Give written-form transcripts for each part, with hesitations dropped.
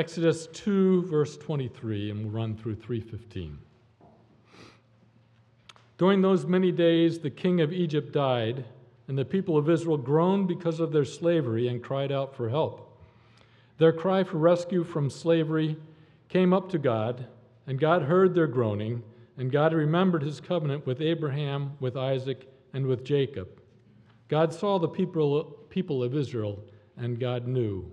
Exodus 2, verse 23, and we'll run through 3:15. During those many days, the king of Egypt died, and the people of Israel groaned because of their slavery and cried out for help. Their cry for rescue from slavery came up to God, and God heard their groaning, and God remembered his covenant with Abraham, with Isaac, and with Jacob. God saw the people of Israel, and God knew.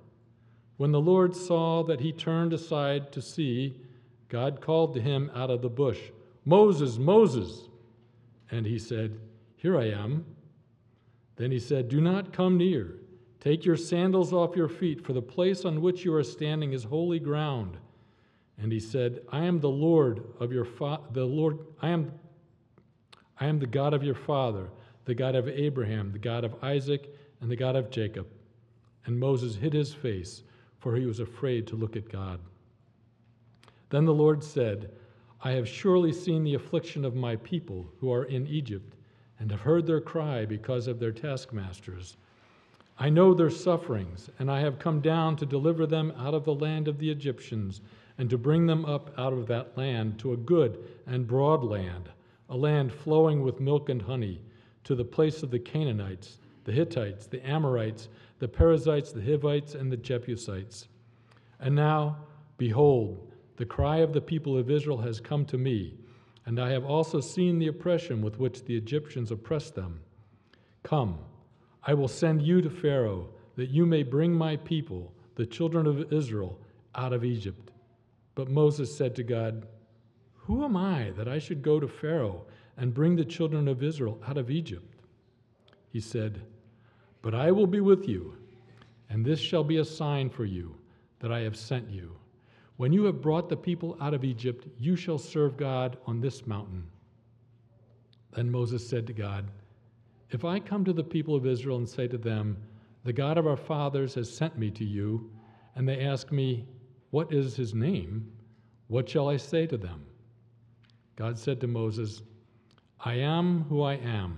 When the Lord saw that he turned aside to see, God called to him out of the bush, Moses, Moses! And he said, Here I am. Then he said, Do not come near. Take your sandals off your feet, for the place on which you are standing is holy ground. And he said, I am the Lord of your I am the God of your father, the God of Abraham, the God of Isaac, and the God of Jacob. And Moses hid his face, for he was afraid to look at God. Then the Lord said, I have surely seen the affliction of my people who are in Egypt and have heard their cry because of their taskmasters. I know their sufferings, and I have come down to deliver them out of the land of the Egyptians and to bring them up out of that land to a good and broad land, a land flowing with milk and honey, to the place of the Canaanites, the Hittites, the Amorites, the Perizzites, the Hivites, and the Jebusites. And now, behold, the cry of the people of Israel has come to me, and I have also seen the oppression with which the Egyptians oppressed them. Come, I will send you to Pharaoh, that you may bring my people, the children of Israel, out of Egypt. But Moses said to God, Who am I that I should go to Pharaoh and bring the children of Israel out of Egypt? He said, But I will be with you, and this shall be a sign for you that I have sent you. When you have brought the people out of Egypt, you shall serve God on this mountain. Then Moses said to God, If I come to the people of Israel and say to them, The God of our fathers has sent me to you, and they ask me, What is his name? What shall I say to them? God said to Moses, I am who I am.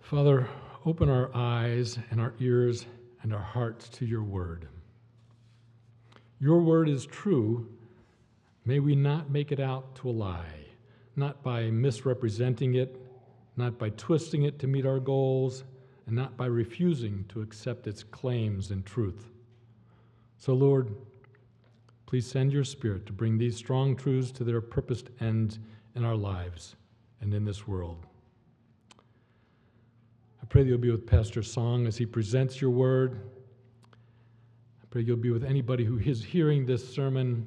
Father, open our eyes and our ears and our hearts to your word. Your word is true. May we not make it out to a lie, not by misrepresenting it, not by twisting it to meet our goals, and not by refusing to accept its claims and truth. So, Lord, please send your Spirit to bring these strong truths to their purposed end in our lives and in this world. I pray that you'll be with Pastor Song as he presents your word. I pray you'll be with anybody who is hearing this sermon,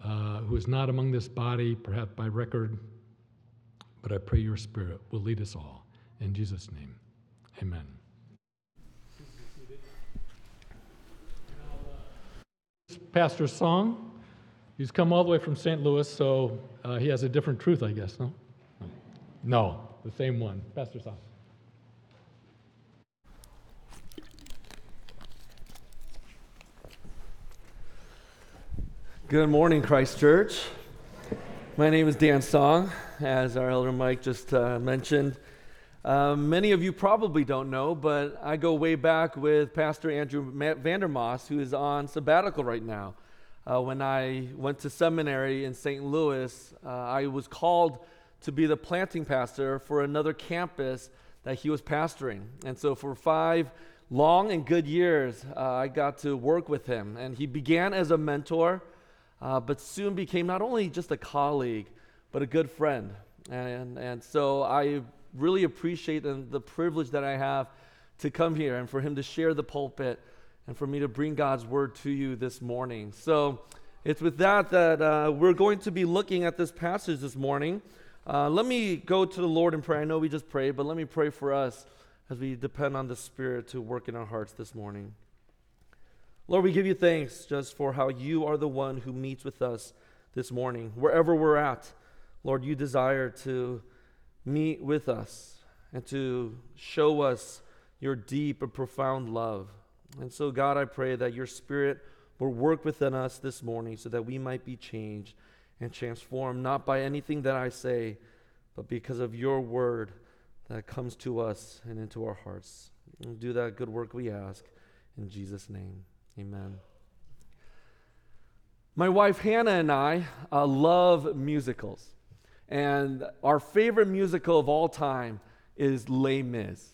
who is not among this body, perhaps by record. But I pray your Spirit will lead us all. In Jesus' name, amen. Pastor Song, he's come all the way from St. Louis, so he has a different truth, I guess, no? No, the same one. Pastor Song. Good morning, Christ Church. My name is Dan Song, as our elder Mike just mentioned. Many of you probably don't know, but I go way back with Pastor Andrew Vandermoss, who is on sabbatical right now. When I went to seminary in St. Louis, I was called to be the planting pastor for another campus that he was pastoring. And so for 5 long and good years, I got to work with him. And he began as a mentor, but soon became not only just a colleague, but a good friend. And so I really appreciate the privilege that I have to come here and for him to share the pulpit and for me to bring God's word to you this morning. So it's with that we're going to be looking at this passage this morning. Let me go to the Lord in prayer. I know we just prayed, but let me pray for us as we depend on the Spirit to work in our hearts this morning. Lord, we give you thanks just for how you are the one who meets with us this morning. Wherever we're at, Lord, you desire to meet with us and to show us your deep and profound love. And so, God, I pray that your Spirit will work within us this morning so that we might be changed and transformed, not by anything that I say, but because of your word that comes to us and into our hearts. And do that good work, we ask, in Jesus' name. Amen. My wife Hannah and I love musicals. And our favorite musical of all time is Les Mis.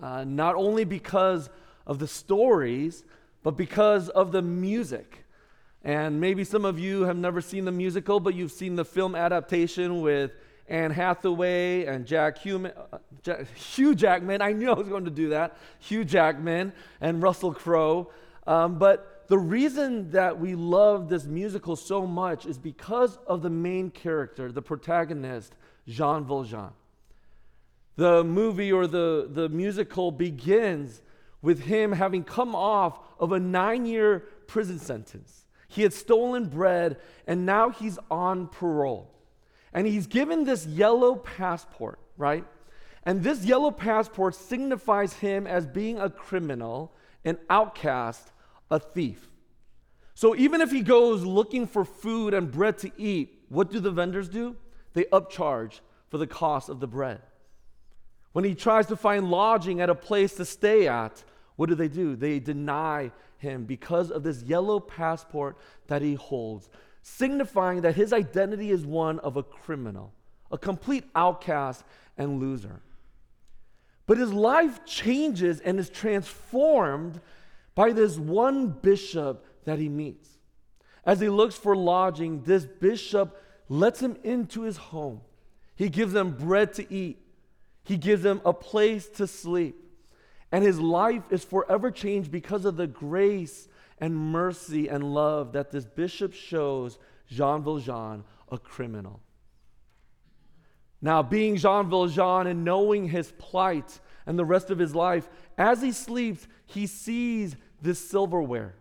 Not only because of the stories, but because of the music. And maybe some of you have never seen the musical, but you've seen the film adaptation with Anne Hathaway and Hugh Jackman. I knew I was going to do that. Hugh Jackman and Russell Crowe. But the reason that we love this musical so much is because of the main character, the protagonist, Jean Valjean. The movie or the musical begins with him having come off of a 9-year prison sentence. He had stolen bread, and now he's on parole. And he's given this yellow passport, right? And this yellow passport signifies him as being a criminal, an outcast, a thief. So even if he goes looking for food and bread to eat, what do the vendors do? They upcharge for the cost of the bread. When he tries to find lodging at a place to stay at, what do? They deny him because of this yellow passport that he holds, signifying that his identity is one of a criminal, a complete outcast and loser. But his life changes and is transformed by this one bishop that he meets. As he looks for lodging, this bishop lets him into his home. He gives him bread to eat. He gives him a place to sleep. And his life is forever changed because of the grace and mercy and love that this bishop shows Jean Valjean, a criminal. Now, being Jean Valjean and knowing his plight and the rest of his life, as he sleeps, he sees this silverware.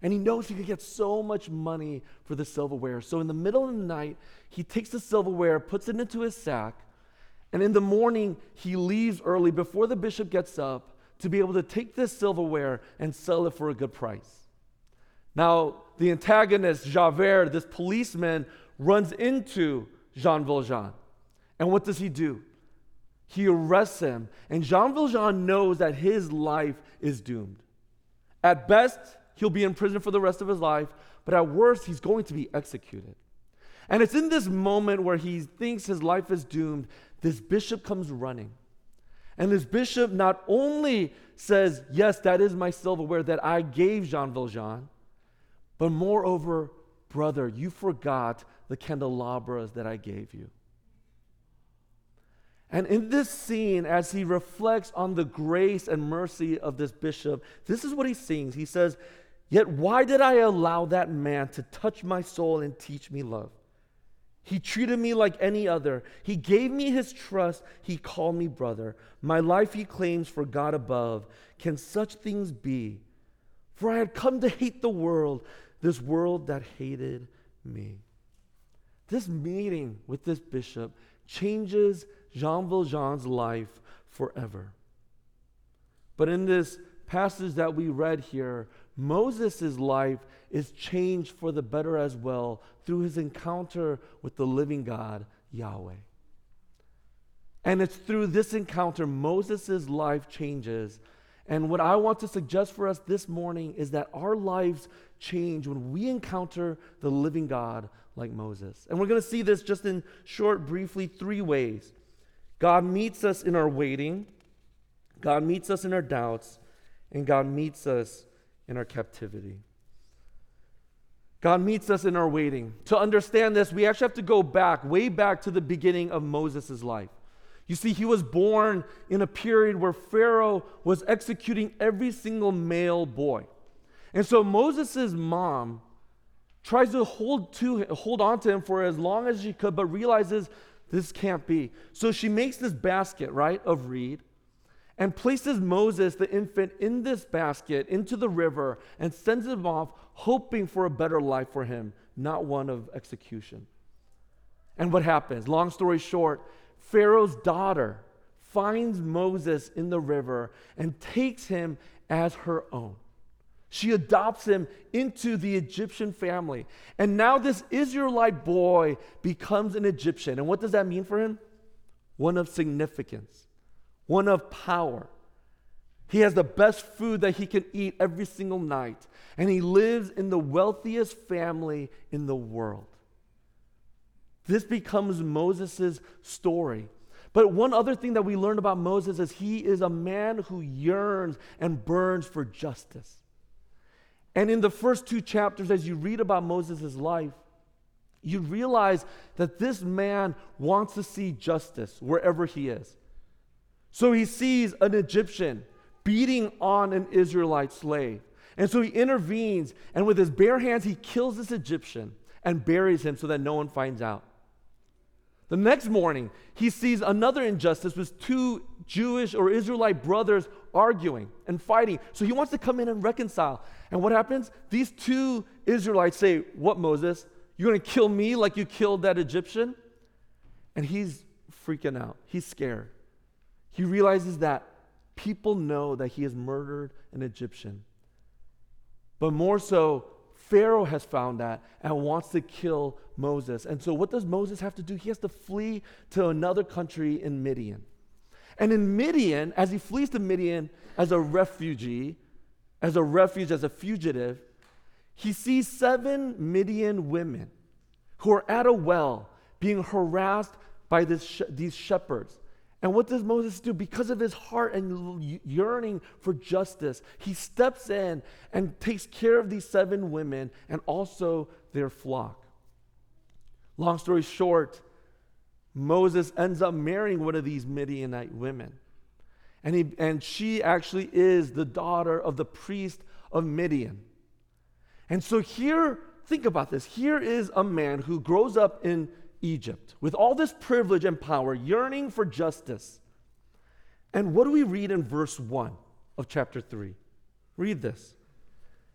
And he knows he could get so much money for the silverware. So in the middle of the night, he takes the silverware, puts it into his sack, and in the morning, he leaves early before the bishop gets up to be able to take this silverware and sell it for a good price. Now, the antagonist, Javert, this policeman, runs into Jean Valjean. And what does he do? He arrests him. And Jean Valjean knows that his life is doomed. At best, he'll be in prison for the rest of his life, but at worst, he's going to be executed. And it's in this moment where he thinks his life is doomed, this bishop comes running. And this bishop not only says, yes, that is my silverware that I gave Jean Valjean, but moreover, brother, you forgot the candelabras that I gave you. And in this scene, as he reflects on the grace and mercy of this bishop, this is what he sings. He says, yet why did I allow that man to touch my soul and teach me love? He treated me like any other. He gave me his trust. He called me brother. My life he claims for God above. Can such things be? For I had come to hate the world, this world that hated me. This meeting with this bishop changes Jean Valjean's life forever. But in this passage that we read here, Moses' life is changed for the better as well through his encounter with the living God, Yahweh. And it's through this encounter, Moses' life changes. And what I want to suggest for us this morning is that our lives change when we encounter the living God like Moses. And we're going to see this just in short, briefly, 3 ways. God meets us in our waiting. God meets us in our doubts. and God meets us in our captivity. God meets us in our waiting. To understand this, we actually have to go back, way back to the beginning of Moses' life. You see, he was born in a period where Pharaoh was executing every single male boy. And so Moses' mom tries to hold on to him for as long as she could, but realizes this can't be. So she makes this basket, right, of reed, and places Moses, the infant, in this basket, into the river, and sends him off, hoping for a better life for him, not one of execution. And what happens? Long story short, Pharaoh's daughter finds Moses in the river and takes him as her own. She adopts him into the Egyptian family. And now this Israelite boy becomes an Egyptian. And what does that mean for him? One of significance, one of power. He has the best food that he can eat every single night. And he lives in the wealthiest family in the world. This becomes Moses' story. But one other thing that we learn about Moses is he is a man who yearns and burns for justice. And in the first two chapters, as you read about Moses' life, you realize that this man wants to see justice wherever he is. So he sees an Egyptian beating on an Israelite slave. And so he intervenes, and with his bare hands, he kills this Egyptian and buries him so that no one finds out. The next morning, he sees another injustice with two Jewish or Israelite brothers arguing and fighting. So he wants to come in and reconcile. And what happens? These two Israelites say, "What, Moses? You're going to kill me like you killed that Egyptian?" And he's freaking out. He's scared. He realizes that people know that he has murdered an Egyptian. But more so, Pharaoh has found that and wants to kill Moses. And so what does Moses have to do? He has to flee to another country in Midian. And in Midian, as he flees to Midian as a fugitive, he sees 7 Midian women who are at a well being harassed by these shepherds. And what does Moses do? Because of his heart and yearning for justice, he steps in and takes care of these 7 women and also their flock. Long story short, Moses ends up marrying one of these Midianite women. And she actually is the daughter of the priest of Midian. And so here, think about this. Here is a man who grows up in Egypt, with all this privilege and power, yearning for justice. And what do we read in verse 1 of chapter 3? Read this.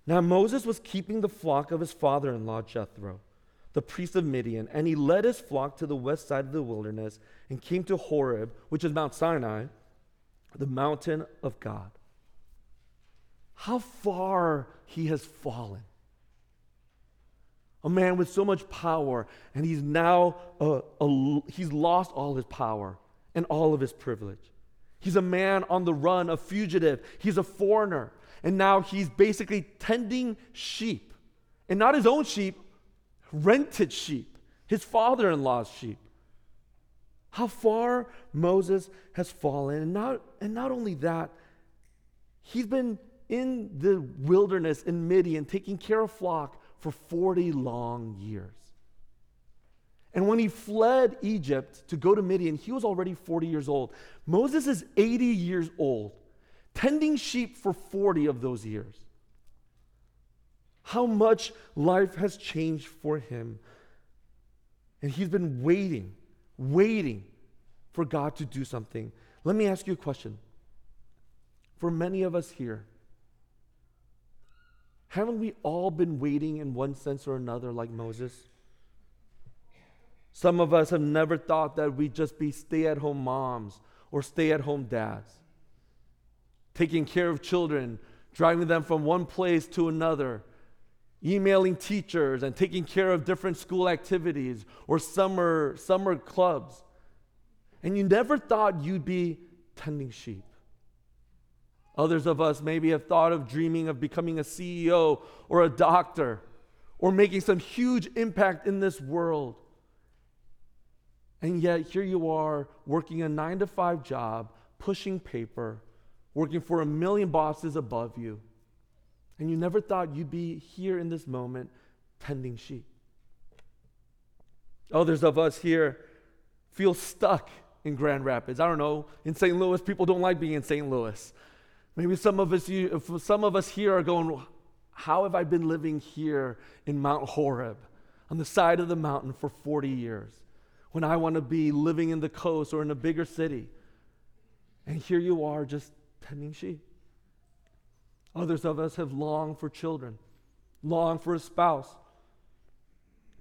"Now Moses was keeping the flock of his father-in-law Jethro, the priest of Midian, and he led his flock to the west side of the wilderness and came to Horeb," which is Mount Sinai, "the mountain of God." How far he has fallen. A man with so much power, and he's now, he's lost all his power and all of his privilege. He's a man on the run, a fugitive. He's a foreigner. And now he's basically tending sheep. And not his own sheep, rented sheep, his father-in-law's sheep. How far Moses has fallen. And not only that, he's been in the wilderness in Midian taking care of flock for 40 long years. And when he fled Egypt to go to Midian, he was already 40 years old. Moses is 80 years old, tending sheep for 40 of those years. How much life has changed for him. And he's been waiting for God to do something. Let me ask you a question. For many of us here, haven't we all been waiting in one sense or another like Moses? Some of us have never thought that we'd just be stay-at-home moms or stay-at-home dads, taking care of children, driving them from one place to another, emailing teachers and taking care of different school activities or summer clubs. And you never thought you'd be tending sheep. Others of us maybe have thought of dreaming of becoming a CEO or a doctor or making some huge impact in this world. And yet here you are working a 9-to-5 job, pushing paper, working for 1,000,000 bosses above you, and you never thought you'd be here in this moment tending sheep. Others of us here feel stuck in Grand Rapids. I don't know, in St. Louis, people don't like being in St. Louis. Maybe some of us here are going, how have I been living here in Mount Horeb, on the side of the mountain for 40 years, when I want to be living in the coast or in a bigger city? And here you are just tending sheep. Others of us have longed for children, longed for a spouse.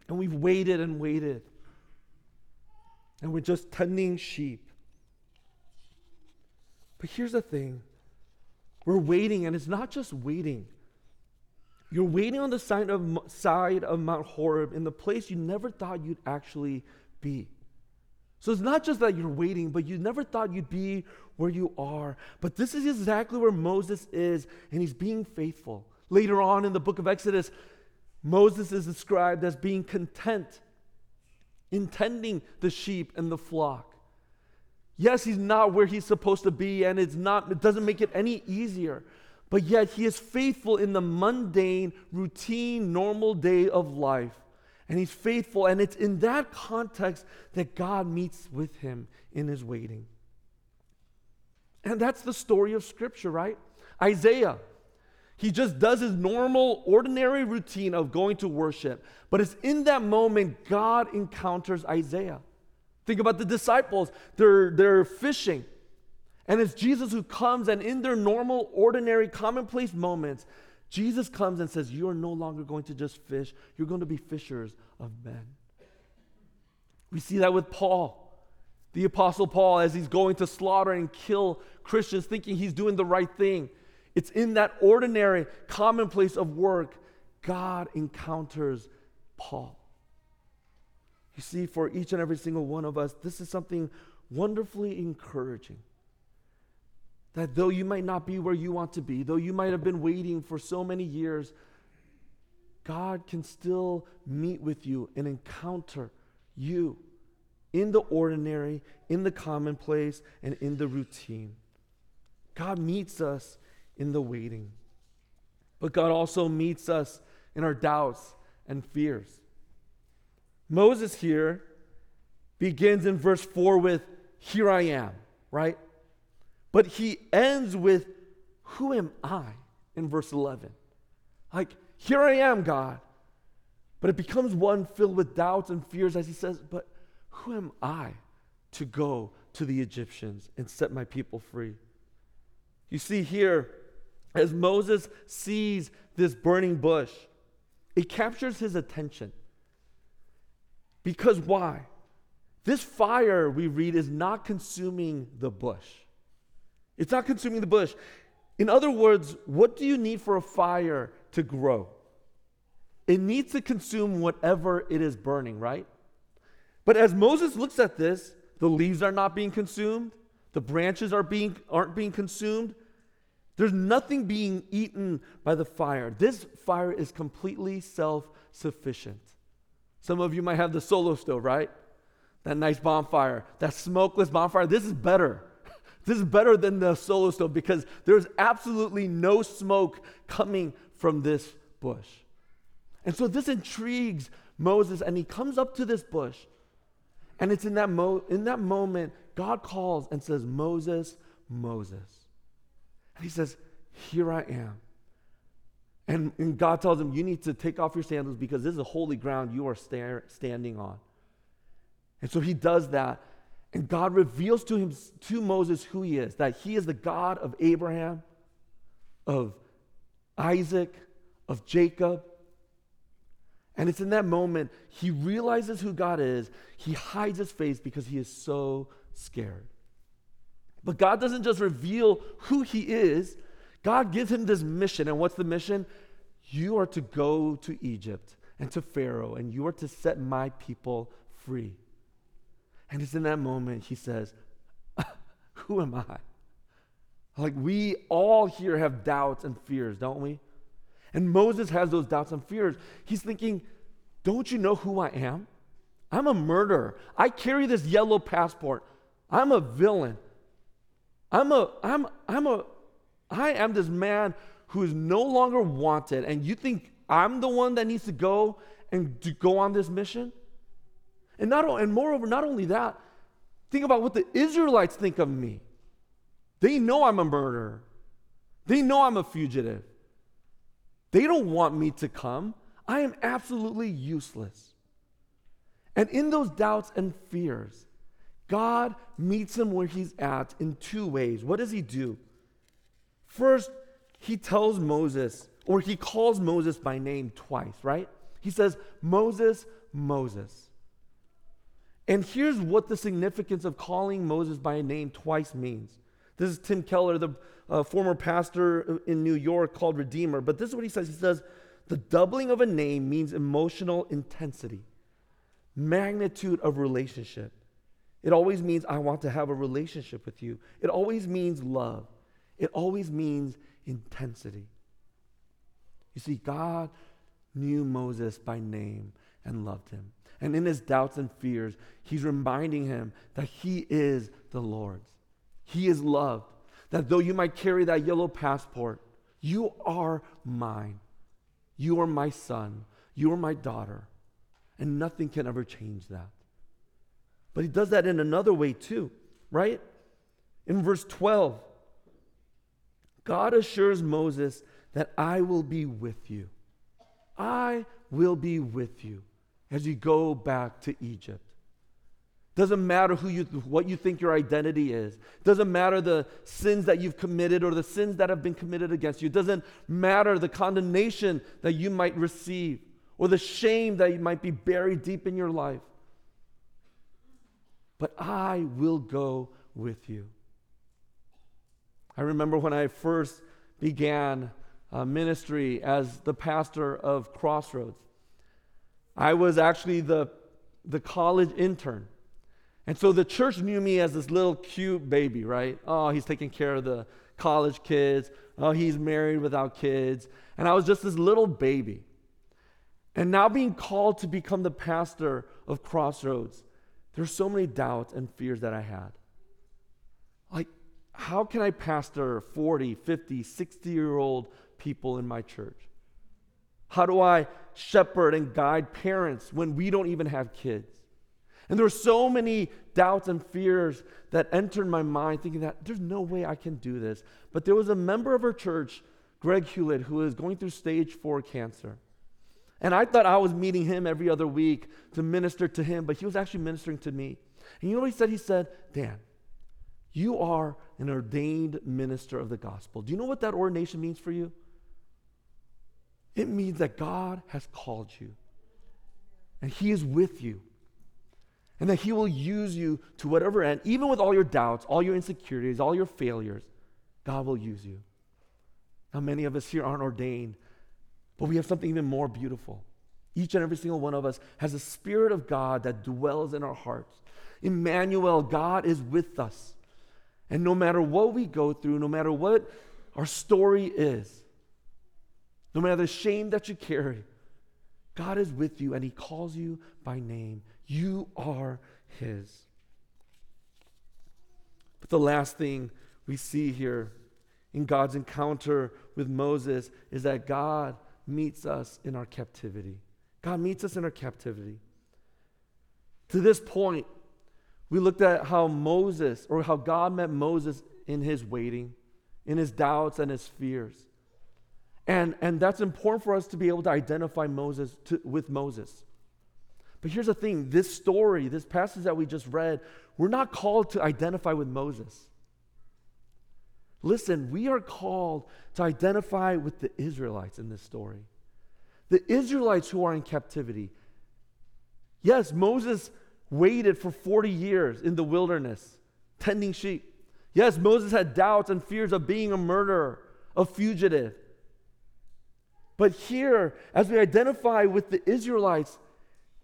And we've waited and waited. And we're just tending sheep. But here's the thing. We're waiting, and it's not just waiting. You're waiting on the side of Mount Horeb in the place you never thought you'd actually be. So it's not just that you're waiting, but you never thought you'd be where you are. But this is exactly where Moses is, and he's being faithful. Later on in the book of Exodus, Moses is described as being content in tending the sheep and the flock. Yes, he's not where he's supposed to be, and it doesn't make it any easier. But yet he is faithful in the mundane, routine, normal day of life. And he's faithful, and it's in that context that God meets with him in his waiting. And that's the story of Scripture, right? Isaiah, he just does his normal, ordinary routine of going to worship. But it's in that moment God encounters Isaiah. Think about the disciples. They're fishing. And it's Jesus who comes, and in their normal, ordinary, commonplace moments, Jesus comes and says, you are no longer going to just fish. You're going to be fishers of men. We see that with Paul. The Apostle Paul, as he's going to slaughter and kill Christians, thinking he's doing the right thing. It's in that ordinary, commonplace of work, God encounters Paul. You see, for each and every single one of us, this is something wonderfully encouraging. That though you might not be where you want to be, though you might have been waiting for so many years, God can still meet with you and encounter you in the ordinary, in the commonplace, and in the routine. God meets us in the waiting. But God also meets us in our doubts and fears. Moses here begins in verse 4 with, here I am, right? But he ends with, who am I? In verse 11. Like, here I am, God. But it becomes one filled with doubts and fears as he says, but who am I to go to the Egyptians and set my people free? You see here, as Moses sees this burning bush, it captures his attention. Because why? This fire, we read, is not consuming the bush. It's not consuming the bush. In other words, what do you need for a fire to grow? It needs to consume whatever it is burning, right? But as Moses looks at this, the leaves are not being consumed. The branches aren't being consumed. There's nothing being eaten by the fire. This fire is completely self-sufficient. Some of you might have the solo stove, right? That nice bonfire, that smokeless bonfire. This is better. This is better than the solo stove because there's absolutely no smoke coming from this bush. And so this intrigues Moses, and he comes up to this bush. And it's in that moment, God calls and says, Moses, Moses. And he says, here I am. And God tells him, you need to take off your sandals because this is the holy ground you are standing on. And so he does that. And God reveals to Moses who he is, that he is the God of Abraham, of Isaac, of Jacob. And it's in that moment he realizes who God is. He hides his face because he is so scared. But God doesn't just reveal who he is. God gives him this mission. And what's the mission? You are to go to Egypt and to Pharaoh, and you are to set my people free. And it's in that moment he says, who am I? Like, we all here have doubts and fears, don't we? And Moses has those doubts and fears. He's thinking, don't you know who I am? I'm a murderer. I carry this yellow passport. I'm a villain. I'm a I am this man who is no longer wanted, and you think I'm the one that needs to go and to go on this mission? And moreover, not only that, think about what the Israelites think of me. They know I'm a murderer. They know I'm a fugitive. They don't want me to come. I am absolutely useless. And in those doubts and fears, God meets him where he's at in two ways. What does he do? First, he tells Moses, or he calls Moses by name twice, right? He says, Moses, Moses. And here's what the significance of calling Moses by name twice means. This is Tim Keller, the former pastor in New York, called Redeemer. But this is what he says. He says, the doubling of a name means emotional intensity, magnitude of relationship. It always means I want to have a relationship with you. It always means love. It always means intensity. You see, God knew Moses by name and loved him. And in his doubts and fears, he's reminding him that he is the Lord's. He is loved. That though you might carry that yellow passport, you are mine. You are my son. You are my daughter. And nothing can ever change that. But he does that in another way too, right? In verse 12, God assures Moses that I will be with you. I will be with you as you go back to Egypt. Doesn't matter what you think your identity is. Doesn't matter the sins that you've committed or the sins that have been committed against you. Doesn't matter the condemnation that you might receive or the shame that you might be buried deep in your life. But I will go with you. I remember when I first began ministry as the pastor of Crossroads. I was actually the college intern. And so the church knew me as this little cute baby, right? Oh, he's taking care of the college kids. Oh, he's married without kids. And I was just this little baby. And now being called to become the pastor of Crossroads, there's so many doubts and fears that I had. Like, how can I pastor 40, 50, 60-year-old people in my church? How do I shepherd and guide parents when we don't even have kids? And there were so many doubts and fears that entered my mind, thinking that there's no way I can do this. But there was a member of our church, Greg Hewlett, who was going through stage 4 cancer. And I thought I was meeting him every other week to minister to him, but he was actually ministering to me. And you know what he said? He said, Dan, you are an ordained minister of the gospel. Do you know what that ordination means for you? It means that God has called you, and he is with you, and that he will use you to whatever end. Even with all your doubts, all your insecurities, all your failures, God will use you. Now, many of us here aren't ordained, but we have something even more beautiful. Each and every single one of us has the Spirit of God that dwells in our hearts. Emmanuel, God is with us. And no matter what we go through, no matter what our story is, no matter the shame that you carry, God is with you and he calls you by name. You are his. But the last thing we see here in God's encounter with Moses is that God meets us in our captivity. God meets us in our captivity. To this point, we looked at how God met Moses in his waiting, in his doubts and his fears. And that's important for us to be able to identify with Moses. But here's the thing, this story, this passage that we just read, we're not called to identify with Moses. Listen, we are called to identify with the Israelites in this story. The Israelites who are in captivity. Yes, Moses waited for 40 years in the wilderness, tending sheep. Yes, Moses had doubts and fears of being a murderer, a fugitive. But here, as we identify with the Israelites,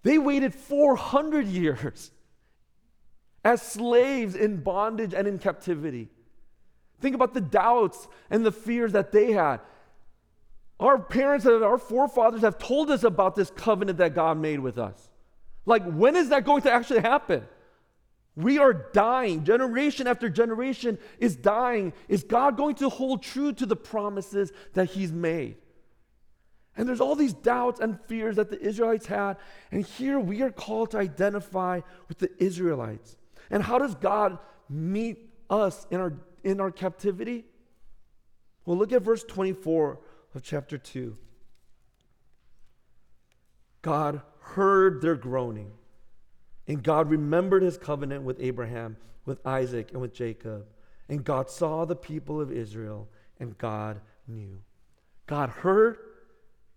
they waited 400 years as slaves in bondage and in captivity. Think about the doubts and the fears that they had. Our parents and our forefathers have told us about this covenant that God made with us. Like, when is that going to actually happen? We are dying. Generation after generation is dying. Is God going to hold true to the promises that he's made? And there's all these doubts and fears that the Israelites had. And here we are called to identify with the Israelites. And how does God meet us in our captivity? Well, look at verse 24 of chapter 2. God heard their groaning, and God remembered his covenant with Abraham, with Isaac, and with Jacob. And God saw the people of Israel, and God knew. God heard,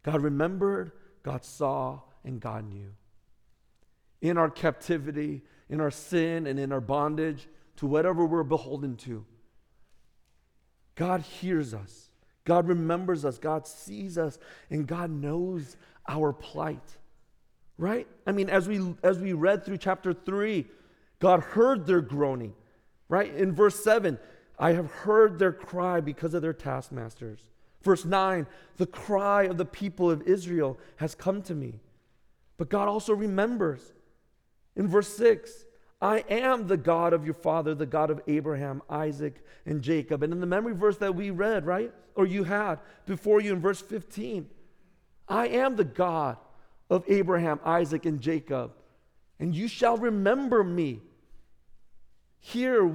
God remembered, God saw, and God knew. In our captivity, in our sin, and in our bondage, to whatever we're beholden to, God hears us, God remembers us, God sees us, and God knows our plight, right? I mean, as we read through chapter 3, God heard their groaning, right? In verse 7, I have heard their cry because of their taskmasters. Verse 9, the cry of the people of Israel has come to me. But God also remembers. In verse 6, I am the God of your father, the God of Abraham, Isaac, and Jacob. And in the memory verse that we read, right? Or you had before you in verse 15. I am the God of Abraham, Isaac, and Jacob. And you shall remember me. Here,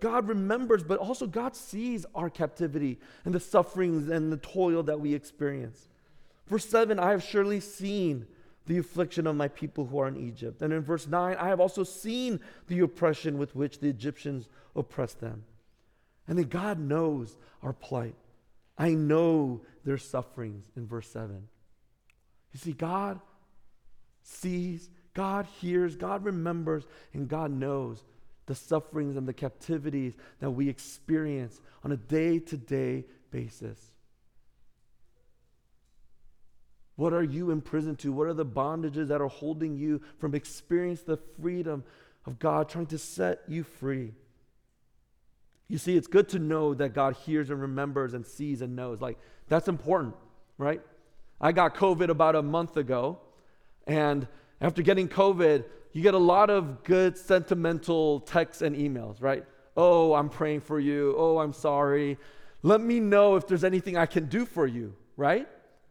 God remembers, but also God sees our captivity and the sufferings and the toil that we experience. Verse 7, I have surely seen the affliction of my people who are in Egypt. And in verse 9, I have also seen the oppression with which the Egyptians oppressed them. And then God knows our plight. I know their sufferings in verse 7. You see, God sees, God hears, God remembers, and God knows the sufferings and the captivities that we experience on a day-to-day basis. What are you imprisoned to? What are the bondages that are holding you from experiencing the freedom of God trying to set you free? You see, it's good to know that God hears and remembers and sees and knows. Like, that's important, right? I got COVID about a month ago, and after getting COVID, you get a lot of good sentimental texts and emails, right? Oh, I'm praying for you. Oh, I'm sorry. Let me know if there's anything I can do for you, right?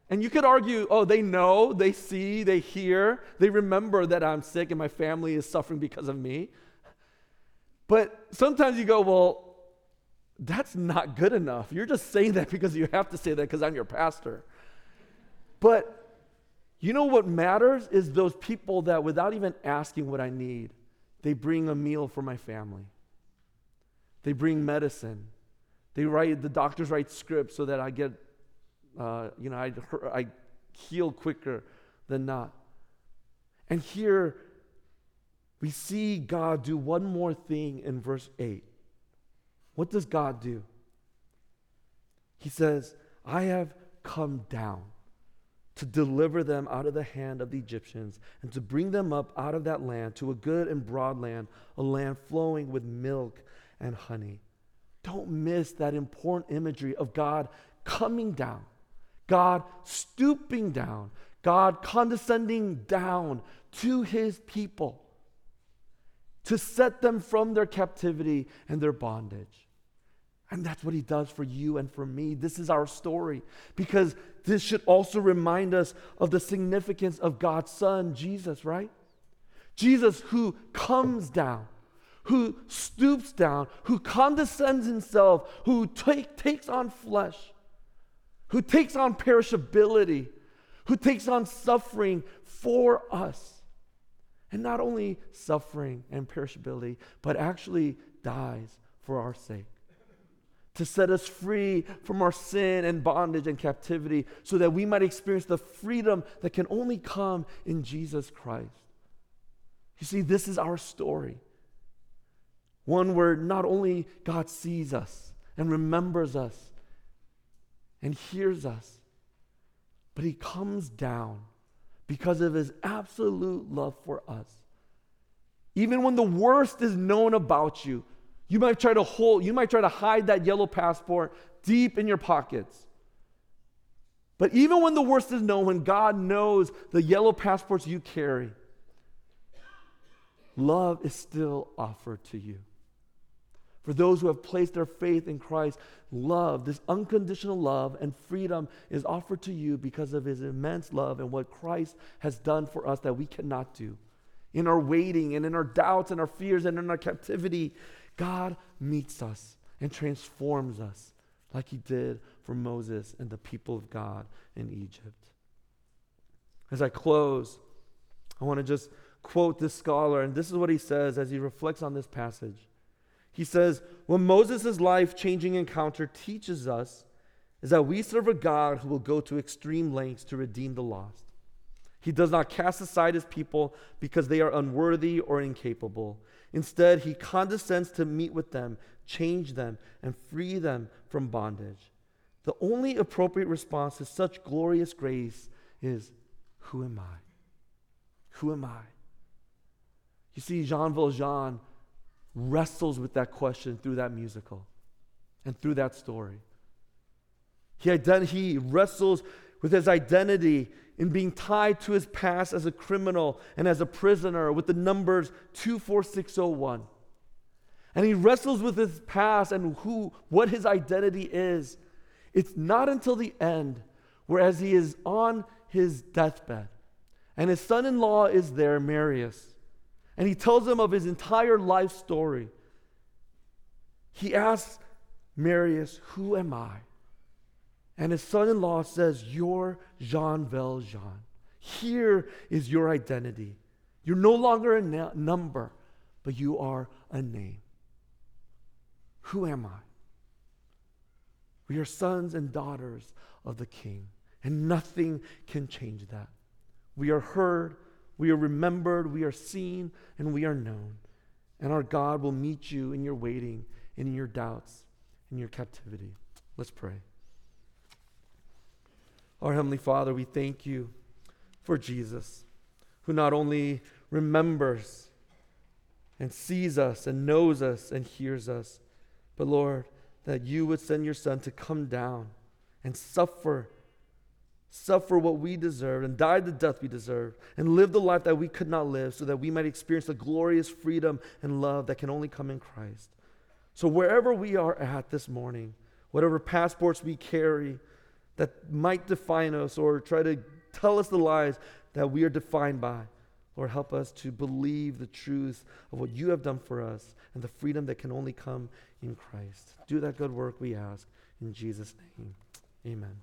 And you could argue, oh, they know, they see, they hear, they remember that I'm sick and my family is suffering because of me. But sometimes you go, well, that's not good enough. You're just saying that because you have to say that because I'm your pastor. But you know what matters is those people that without even asking what I need, they bring a meal for my family. They bring medicine. The doctors write scripts so that I get I heal quicker than not. And here we see God do one more thing in verse 8. What does God do? He says, I have come down to deliver them out of the hand of the Egyptians and to bring them up out of that land to a good and broad land, a land flowing with milk and honey. Don't miss that important imagery of God coming down, God stooping down, God condescending down to his people to set them from their captivity and their bondage. And that's what he does for you and for me. This is our story, because this should also remind us of the significance of God's Son, Jesus, right? Jesus who comes down, who stoops down, who condescends himself, who takes on flesh, who takes on perishability, who takes on suffering for us. And not only suffering and perishability, but actually dies for our sake, to set us free from our sin and bondage and captivity so that we might experience the freedom that can only come in Jesus Christ. You see, this is our story. One where not only God sees us and remembers us and hears us, but he comes down because of his absolute love for us. Even when the worst is known about you, you might try to hide that yellow passport deep in your pockets. But even when the worst is known, when God knows the yellow passports you carry, love is still offered to you. For those who have placed their faith in Christ, love, this unconditional love and freedom is offered to you because of his immense love and what Christ has done for us that we cannot do. In our waiting and in our doubts and our fears and in our captivity, God meets us and transforms us like he did for Moses and the people of God in Egypt. As I close, I want to just quote this scholar, and this is what he says as he reflects on this passage. He says, what Moses' life-changing encounter teaches us is that we serve a God who will go to extreme lengths to redeem the lost. He does not cast aside his people because they are unworthy or incapable. Instead, he condescends to meet with them, change them, and free them from bondage. The only appropriate response to such glorious grace is, who am I? Who am I? You see, Jean Valjean wrestles with that question through that musical and through that story. He wrestles with his identity in being tied to his past as a criminal and as a prisoner with the numbers 24601. And he wrestles with his past and what his identity is. It's not until the end, whereas he is on his deathbed and his son-in-law is there, Marius, and he tells him of his entire life story. He asks Marius, who am I? And his son-in-law says, you're Jean Valjean. Here is your identity. You're no longer a number, but you are a name. Who am I? We are sons and daughters of the King, and nothing can change that. We are heard, we are remembered, we are seen, and we are known. And our God will meet you in your waiting, in your doubts, in your captivity. Let's pray. Our Heavenly Father, we thank you for Jesus, who not only remembers and sees us and knows us and hears us, but Lord, that you would send your Son to come down and suffer what we deserved and die the death we deserved and live the life that we could not live so that we might experience the glorious freedom and love that can only come in Christ. So wherever we are at this morning, whatever passports we carry that might define us or try to tell us the lies that we are defined by, Lord, help us to believe the truth of what you have done for us and the freedom that can only come in Christ. Do that good work, we ask, in Jesus' name. Amen.